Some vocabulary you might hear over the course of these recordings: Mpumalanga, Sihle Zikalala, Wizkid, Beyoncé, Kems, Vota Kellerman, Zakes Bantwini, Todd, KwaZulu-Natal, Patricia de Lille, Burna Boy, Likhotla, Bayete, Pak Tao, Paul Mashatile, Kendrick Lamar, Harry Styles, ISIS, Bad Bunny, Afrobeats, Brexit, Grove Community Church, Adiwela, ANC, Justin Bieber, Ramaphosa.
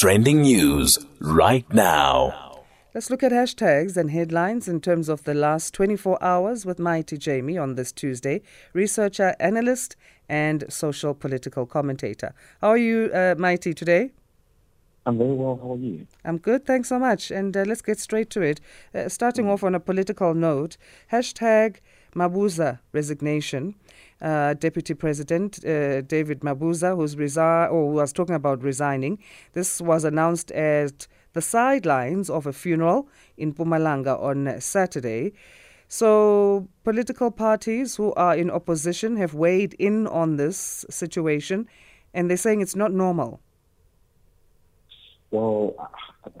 Trending news right now. Let's look at hashtags and headlines in terms of the last 24 hours with Mighty Jamie on this Tuesday, researcher, analyst, and social political commentator. How are you, Mighty, today? I'm very well. How are you? I'm good. Thanks so much. And let's get straight to it. Starting off on a political note, hashtag Mabuza resignation. Deputy President David Mabuza, who was talking about resigning. This was announced at the sidelines of a funeral in Mpumalanga on Saturday. So political parties who are in opposition have weighed in on this situation, and they're saying it's not normal. Well,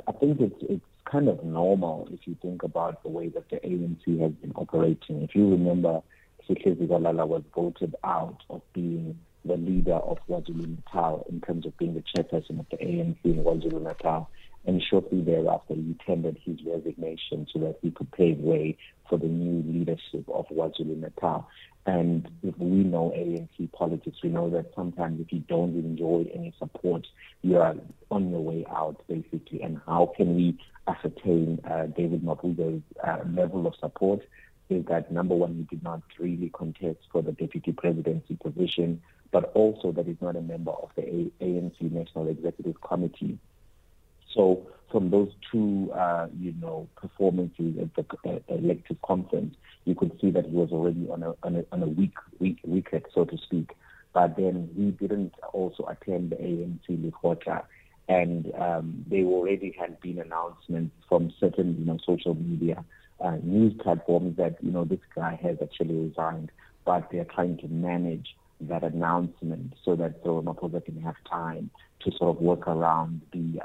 I think it's kind of normal if you think about the way that the ANC has been operating. If you remember, Sihle Zikalala was voted out of being the leader of KwaZulu-Natal in terms of being the chairperson of the ANC in KwaZulu-Natal. And shortly thereafter, he tendered his resignation so that he could pave way for the new leadership of KwaZulu-Natal. And if we know ANC politics, we know that sometimes if you don't enjoy any support, you are on your way out, basically. And how can we ascertain David Mabuza's level of support is that, number one, he did not really contest for the deputy presidency position, but also that he's not a member of the ANC National Executive Committee. So from those two, performances at the elective conference, you could see that he was already on a weak wicket, so to speak. But then he didn't also attend the ANC Likhotla, and there already had been announcements from certain, social media news platforms that this guy has actually resigned, but they are trying to manage that announcement so that Ramaphosa can have time to sort of work around the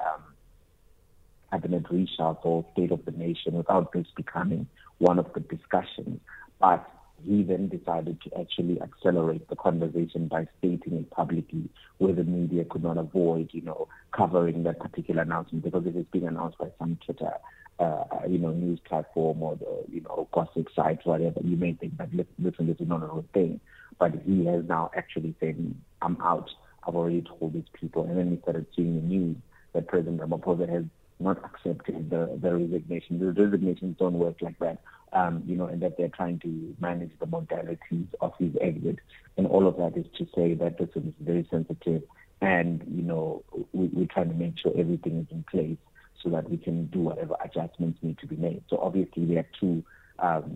cabinet reshuffle, state of the nation, without this becoming one of the discussions. But he then decided to actually accelerate the conversation by stating it publicly, where the media could not avoid, covering that particular announcement, because it is being announced by some Twitter, news platform or the, gossip site, whatever. You may think that, listen, this is not a real thing. But he has now actually said, I'm out. I've already told these people. And then we started seeing the news that President Ramaphosa has not accepted the resignation. The resignations don't work like that, and that they're trying to manage the modalities of his exit. And all of that is to say that this is very sensitive, and, we're trying to make sure everything is in place so that we can do whatever adjustments need to be made. So obviously there are two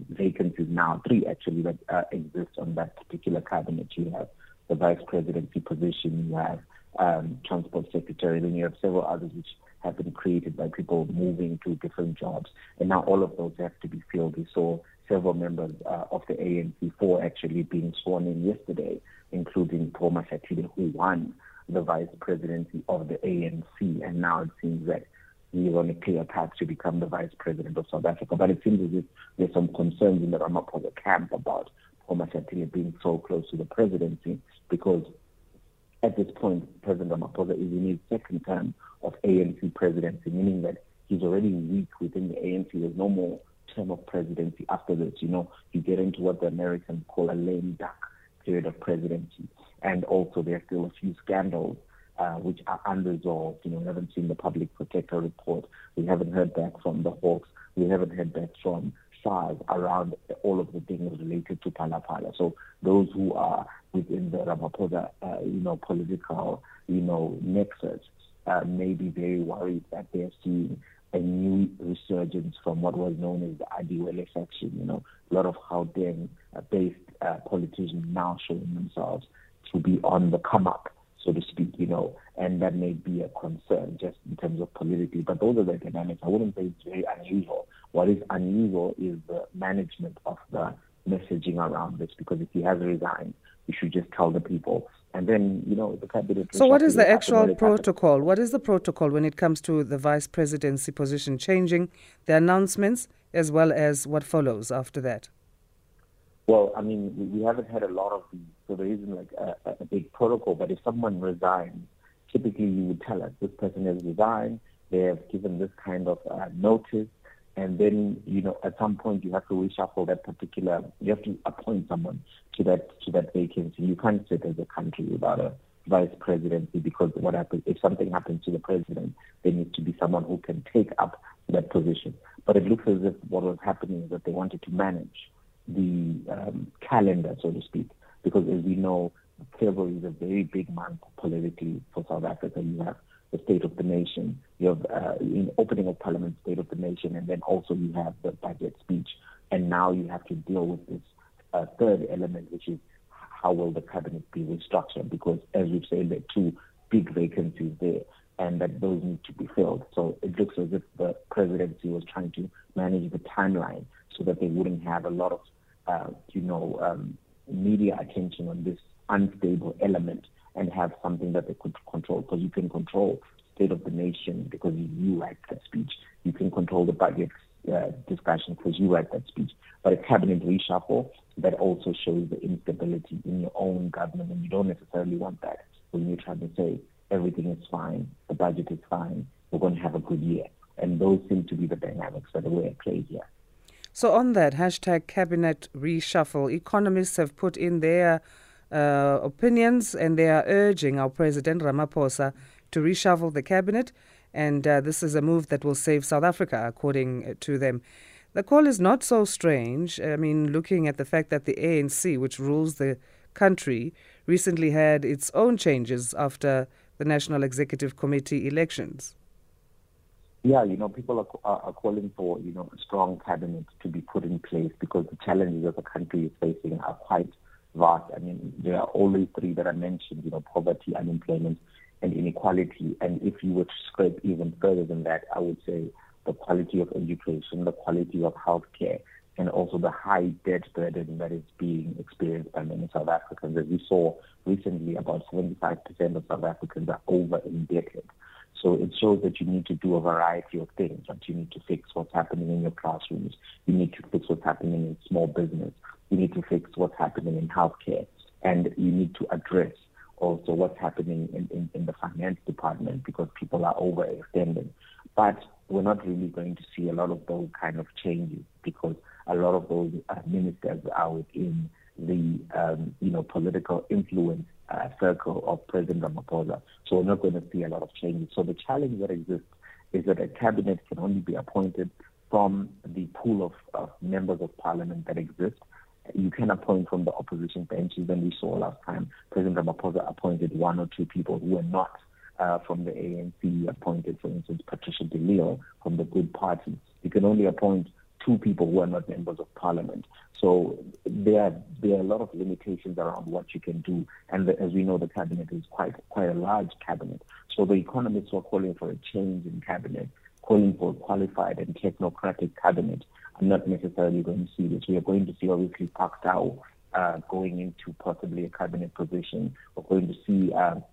vacancies now, three actually, that exist on that particular cabinet. You have the vice presidency position, you have transport secretary, then you have several others which have been created by people moving to different jobs. And now all of those have to be filled. We saw several members of the ANC, four actually, being sworn in yesterday, including Paul Mashatile, who won the vice presidency of the ANC. And now it seems that he's on a clear path to become the vice president of South Africa. But it seems as if there's some concerns in the Ramaphosa camp about Paul Mashatile being so close to the presidency, because at this point, President Ramaphosa is in his second term of ANC presidency, meaning that he's already weak within the ANC. There's no more term of presidency after this. You get into what the Americans call a lame duck period of presidency. And also, there are still a few scandals which are unresolved. We haven't seen the public protector report. We haven't heard back from the Hawks. We haven't heard back from around all of the things related to Palapala. So those who are within the Ramaphosa, political, nexus may be very worried that they're seeing a new resurgence from what was known as the Adiwela faction. A lot of Gauteng-based politicians now showing themselves to be on the come-up, so to speak, and that may be a concern just in terms of politically. But those are the dynamics. I wouldn't say it's very unusual. What is unusual is the management of the messaging around this, because if he has resigned, you should just tell the people. And then, the cabinet... So what is the actual protocol? What is the protocol when it comes to the vice presidency position changing, the announcements, as well as what follows after that? Well, I mean, we haven't had a lot of these, so there isn't like a big protocol. But if someone resigns, typically you would tell us, this person has resigned, they have given this kind of notice, and then, at some point you have to reshuffle that particular, you have to appoint someone to that vacancy. You can't sit as a country without a vice presidency, because what happens if something happens to the president, there needs to be someone who can take up that position. But it looks as if what was happening is that they wanted to manage the calendar, so to speak, because as we know, February is a very big month politically for South Africa. You have the State of the Nation, you have in opening of Parliament, State of the Nation, and then also you have the budget speech. And now you have to deal with this third element, which is how will the cabinet be restructured? Because as we've said, there are two big vacancies there, and that those need to be filled. So it looks as if the presidency was trying to manage the timeline so that they wouldn't have a lot of, media attention on this unstable element, and have something that they could control. Because you can control State of the Nation because you write that speech. You can control the budget discussion because you write that speech. But a cabinet reshuffle, that also shows the instability in your own government, and you don't necessarily want that when you're trying to say everything is fine, the budget is fine, we're going to have a good year. And those seem to be the dynamics that are at play here. So on that, hashtag cabinet reshuffle, economists have put in their opinions, and they are urging our President Ramaphosa to reshuffle the cabinet, and this is a move that will save South Africa, according to them. The call is not so strange. I mean, looking at the fact that the ANC, which rules the country, recently had its own changes after the National Executive Committee elections. Yeah, people are calling for, a strong cabinet to be put in place, because the challenges that the country is facing are quite vast. I mean, there are only three that I mentioned, poverty, unemployment, and inequality. And if you were to scrape even further than that, I would say the quality of education, the quality of healthcare, and also the high debt burden that is being experienced by many South Africans. As we saw recently, about 75% of South Africans are over-indebted. So it shows that you need to do a variety of things. Right? You need to fix what's happening in your classrooms. You need to fix what's happening in small business. You need to fix what's happening in healthcare, and you need to address also what's happening in the finance department, because people are overextended. But we're not really going to see a lot of those kind of changes, because a lot of those ministers are within the political influence circle of President Ramaphosa. So we're not going to see a lot of changes. So the challenge that exists is that a cabinet can only be appointed from the pool of members of parliament that exist. You can appoint from the opposition benches, and we saw last time President Ramaphosa appointed one or two people who were not from the ANC appointed, for instance, Patricia de Lille from the Good Party. You can only appoint two people who are not members of parliament. So there are a lot of limitations around what you can do. And as we know, the cabinet is quite a large cabinet. So the economists were calling for a change in cabinet, calling for a qualified and technocratic cabinet. I'm not necessarily going to see this. We are going to see, obviously, Pak Tao going into possibly a cabinet position. We're going to see, a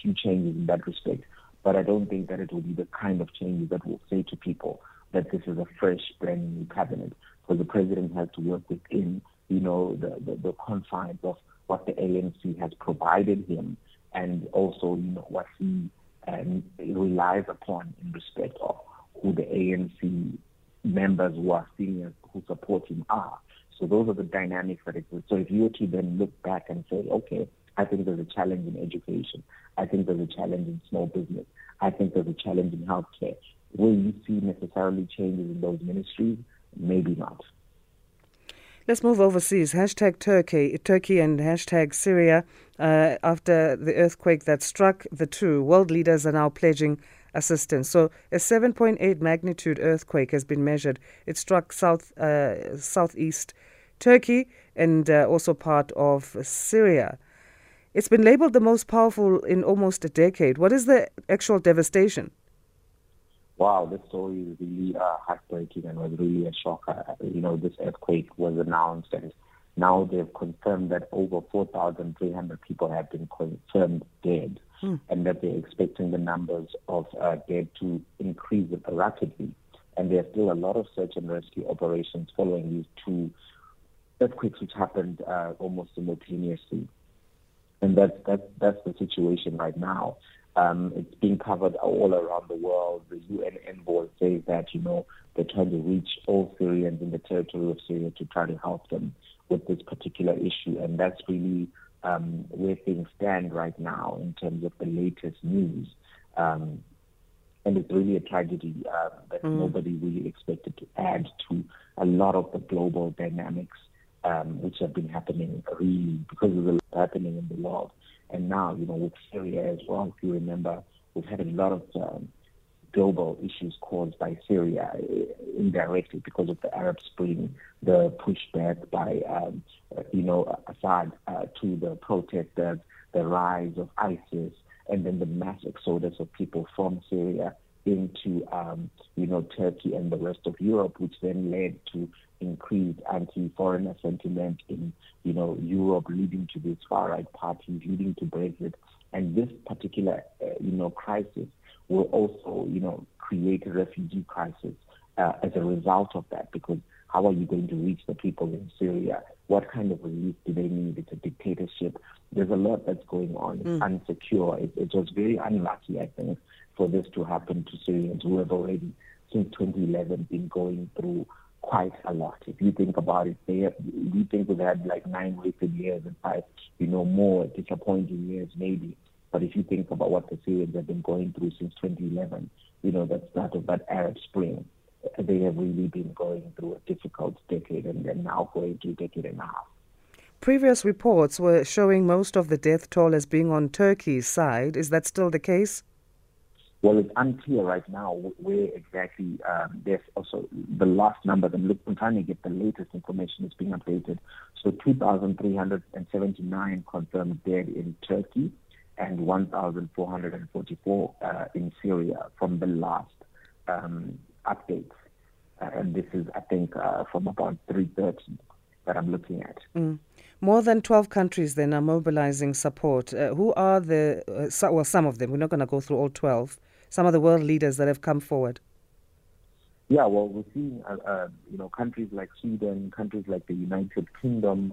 few changes in that respect. But I don't think that it will be the kind of changes that will say to people that this is a fresh, brand new cabinet, because the president has to work within, the confines of what the ANC has provided him, and also, what he relies upon in respect of who the ANC members who are seniors who support him are. So those are the dynamics that exist. So if you were to then look back and say, okay, I think there's a challenge in education. I think there's a challenge in small business. I think there's a challenge in healthcare. Will you see necessarily changes in those ministries? Maybe not. Let's move overseas. Hashtag Turkey and hashtag Syria. After the earthquake that struck the two, world leaders are now pledging assistance. So a 7.8 magnitude earthquake has been measured. It struck southeast Turkey and also part of Syria. It's been labeled the most powerful in almost a decade. What is the actual devastation? Wow, this story is really heartbreaking and was really a shocker. This earthquake was announced, and now they've confirmed that over 4,300 people have been confirmed dead, and that they're expecting the numbers of dead to increase rapidly. And there are still a lot of search and rescue operations following these two earthquakes, which happened almost simultaneously. And that's the situation right now. It's being covered all around the world. The UN envoy says that, they're trying to reach all Syrians in the territory of Syria to try to help them with this particular issue. And that's really where things stand right now in terms of the latest news. And it's really a tragedy that nobody really expected to add to a lot of the global dynamics which have been happening really because of the happening in the world. And now, you know, with Syria as well, if you remember, we've had a lot of global issues caused by Syria indirectly because of the Arab Spring, the pushback by, you know, Assad to the protesters, the rise of ISIS, and then the mass exodus of people from Syria into, you know, Turkey and the rest of Europe, which then led to increased anti-foreigner sentiment in, you know, Europe, leading to these far-right parties, leading to Brexit. And this particular, you know, crisis will also, you know, create a refugee crisis as a result of that, because how are you going to reach the people in Syria? What kind of relief do they need? It's a dictatorship. There's a lot that's going on. It's unsecure. It was very unlucky, I think, for this to happen to Syrians who have already, since 2011, been going through quite a lot. If you think about it, we think we've had like 9 wasted years and 5, you know, more disappointing years maybe. But if you think about what the Syrians have been going through since 2011, you know, the start of that Arab Spring, they have really been going through a difficult decade, and they're now going through a decade and a half. Previous reports were showing most of the death toll as being on Turkey's side. Is that still the case? Well, it's unclear right now where exactly there's also the last number. I'm trying to get the latest information that's being updated. So 2,379 confirmed dead in Turkey, and 1,444 in Syria from the last updates. And this is, I think, from about 3:30 that I'm looking at. More than 12 countries then are mobilizing support. Who are the, well, some of them, we're not going to go through all 12, some of the world leaders that have come forward? Yeah, well, we're seeing, you know, countries like Sweden, countries like the United Kingdom.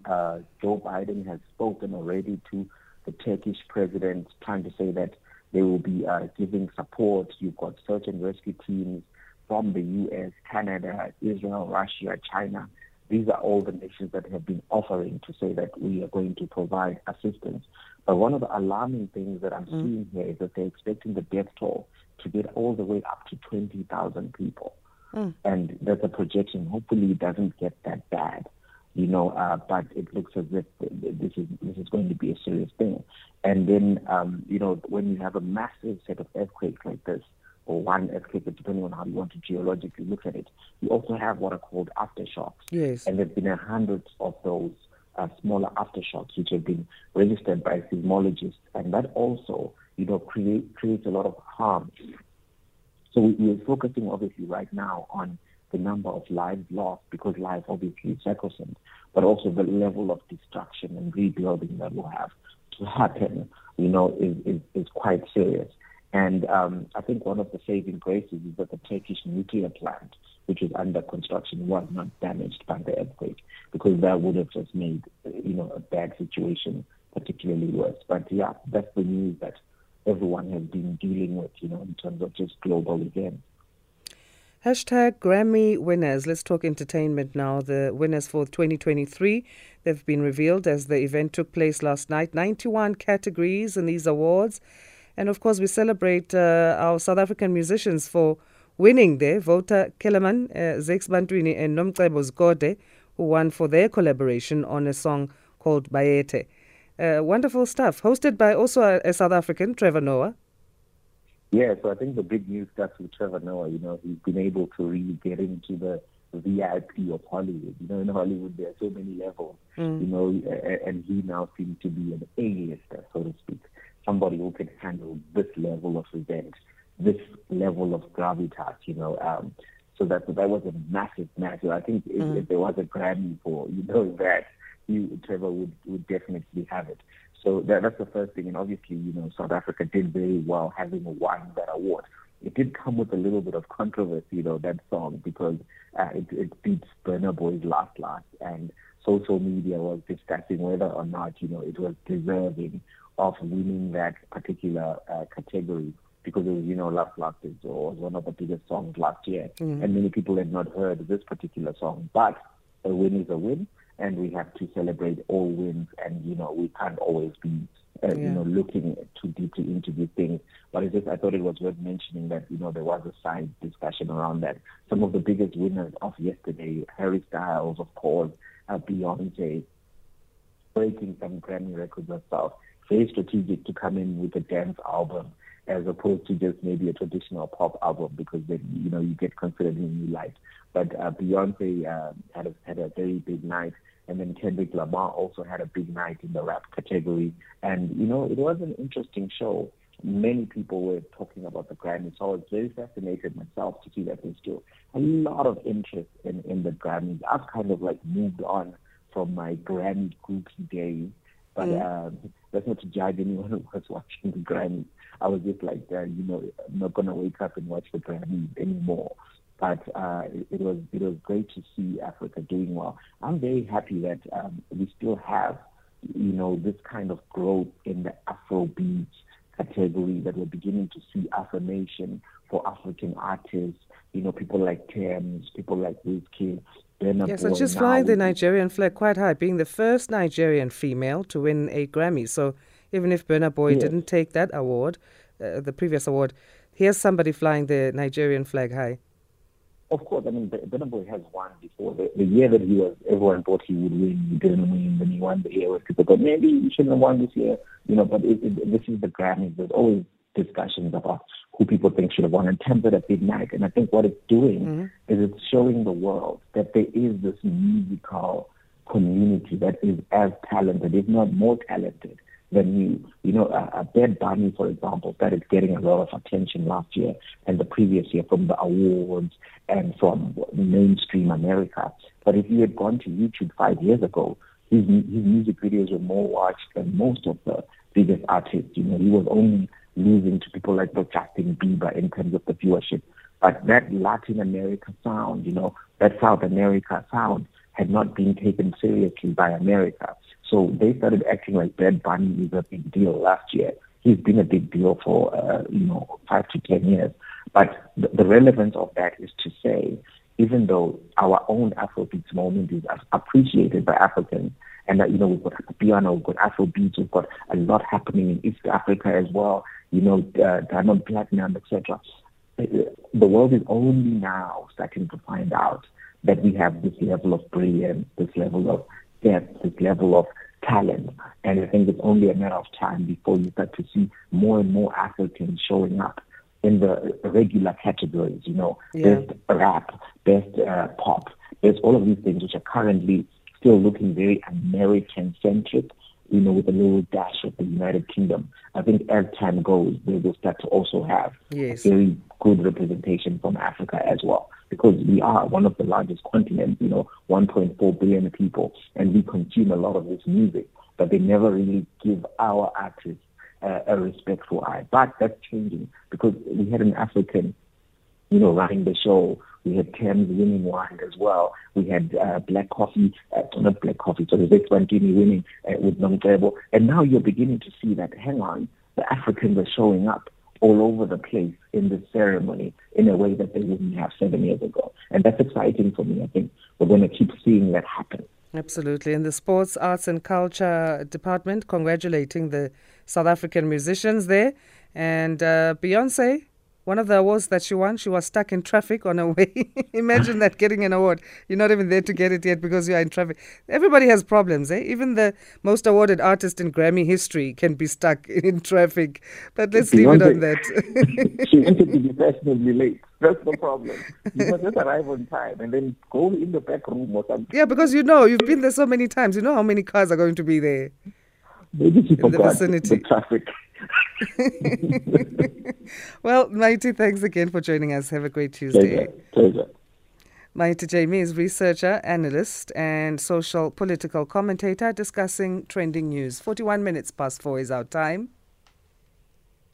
Joe Biden has spoken already to the Turkish president, trying to say that they will be giving support. You've got search and rescue teams from the U.S., Canada, Israel, Russia, China. These are all the nations that have been offering to say that we are going to provide assistance. But one of the alarming things that I'm seeing here is that they're expecting the death toll to get all the way up to 20,000 people. And that's a projection. Hopefully it doesn't get that bad. You know, but it looks as if this is going to be a serious thing. And then, you know, when you have a massive set of earthquakes like this, or one earthquake, depending on how you want to geologically look at it, you also have what are called aftershocks. Yes. And there have been hundreds of those smaller aftershocks which have been registered by seismologists. And that also, you know, creates a lot of harm. So we're focusing, obviously, right now on the number of lives lost, because life obviously is sacrosanct, but also the level of destruction and rebuilding that will have to happen, you know, is quite serious. And I think one of the saving graces is that the Turkish nuclear plant, which is under construction, was not damaged by the earthquake, because that would have just made, you know, a bad situation particularly worse. But yeah, that's the news that everyone has been dealing with, you know, in terms of just global events. Hashtag Grammy winners. Let's talk entertainment now. The winners for 2023, they've been revealed as the event took place last night. 91 categories in these awards. And of course, we celebrate our South African musicians for winning there. Vota Kellerman, Zakes Bantwini and Nomcebo Zikode, who won for their collaboration on a song called Bayete. Wonderful stuff. Hosted by also a South African, Trevor Noah. Yeah, so I think the big news starts with Trevor Noah. You know, he's been able to really get into the VIP of Hollywood. You know, in Hollywood, there are so many levels, you know, and he now seems to be an A-lister, so to speak, somebody who can handle this level of event, this level of gravitas, you know. So that was a massive, massive. I think if there was a Grammy for, you know, that, Trevor would definitely have it. So that's the first thing. And obviously, you know, South Africa did very well having won that award. It did come with a little bit of controversy, you know, that song, because it beats Burna Boy's Last. And social media was discussing whether or not, you know, it was deserving of winning that particular category, because it was, you know, Last is one of the biggest songs last year. And many people had not heard this particular song. But a win is a win. and we have to celebrate all wins. And, you know, we can't always be, you know, looking too deeply into these things. But it's just, I thought it was worth mentioning that, you know, there was a side discussion around that. Some of the biggest winners of yesterday, Harry Styles, of course, Beyonce, breaking some Grammy records herself, very strategic to come in with a dance album as opposed to just maybe a traditional pop album, because then, you know, you get considered in a new light. But Beyonce had a very big night, and then Kendrick Lamar also had a big night in the rap category. And, you know, it was an interesting show. Many people were talking about the Grammys, so I was very fascinated myself to see that there's still a lot of interest in the Grammys. I've kind of like moved on from my Grammy groupie days, but that's not to judge anyone who was watching the Grammys. I was just like, you know, I'm not going to wake up and watch the Grammys anymore. But it was great to see Africa doing well. I'm very happy that we still have, you know, this kind of growth in the Afrobeat category, that we're beginning to see affirmation for African artists, you know, people like Kems, people like Wizkid. Yes, I just flying the Nigerian flag quite high, being the first Nigerian female to win a Grammy. So even if Burna Boy didn't take that award, the previous award, here's somebody flying the Nigerian flag high. Of course, I mean, Burna Boy has won before. The year that he was, everyone thought he would win, he didn't win, then he won the year where people thought, maybe he shouldn't have won this year, you know, but this is the Grammys. There's always discussions about who people think should have won, and Temps had a big night. And I think what it's doing is it's showing the world that there is this musical community that is as talented, if not more talented, than you. You know, Bad Bunny, for example, started getting a lot of attention last year and the previous year from the awards and from mainstream America. But if you had gone to YouTube 5 years ago, his music videos were more watched than most of the biggest artists. You know, he was only losing to people like Justin Bieber in terms of the viewership. But that Latin America sound, you know, that South America sound had not been taken seriously by America. So they started acting like Bad Bunny is a big deal last year. He's been a big deal for, 5 to 10 years. But the relevance of that is to say, even though our own Afrobeats moment is appreciated by Africans, and that, you know, we've got piano, we've got Afrobeats, we've got a lot happening in East Africa as well, you know, diamond, platinum, etc. The world is only now starting to find out that we have this level of brilliance, this level of depth, this level of talent. And I think it's only a matter of time before you start to see more and more Africans showing up in the regular categories, you know, best rap, best pop. There's all of these things which are currently still looking very American-centric, you know, with a little dash of the United Kingdom. I think as time goes, they will start to also have very good representation from Africa as well, because we are one of the largest continents, you know, 1.4 billion people, and we consume a lot of this music, but they never really give our artists a respectful eye. But that's changing, because we had an African, you know, running the show. We had Kems winning one as well. We had Zakes Bantwini winning with Nomcebo. And now you're beginning to see that, hang on, the Africans are showing up all over the place in this ceremony in a way that they wouldn't have 7 years ago. And that's exciting for me. I think we're going to keep seeing that happen. Absolutely. And the Sports, Arts and Culture Department congratulating the South African musicians there. And Beyoncé, one of the awards that she won, she was stuck in traffic on her way. Imagine that, getting an award. You're not even there to get it yet because you are in traffic. Everybody has problems, eh? Even the most awarded artist in Grammy history can be stuck in traffic. But let's leave it on that. She wanted to be fashionably late. That's the problem. You must just arrive on time and then go in the back room or something. Yeah, because you know, you've been there so many times. You know how many cars are going to be there. Maybe she forgot the traffic. Well, Mighty, thanks again for joining us. Have a great Tuesday. Pleasure. Mighty Jamie is researcher, analyst, and social political commentator, discussing trending news. 41 minutes past 4 is our time.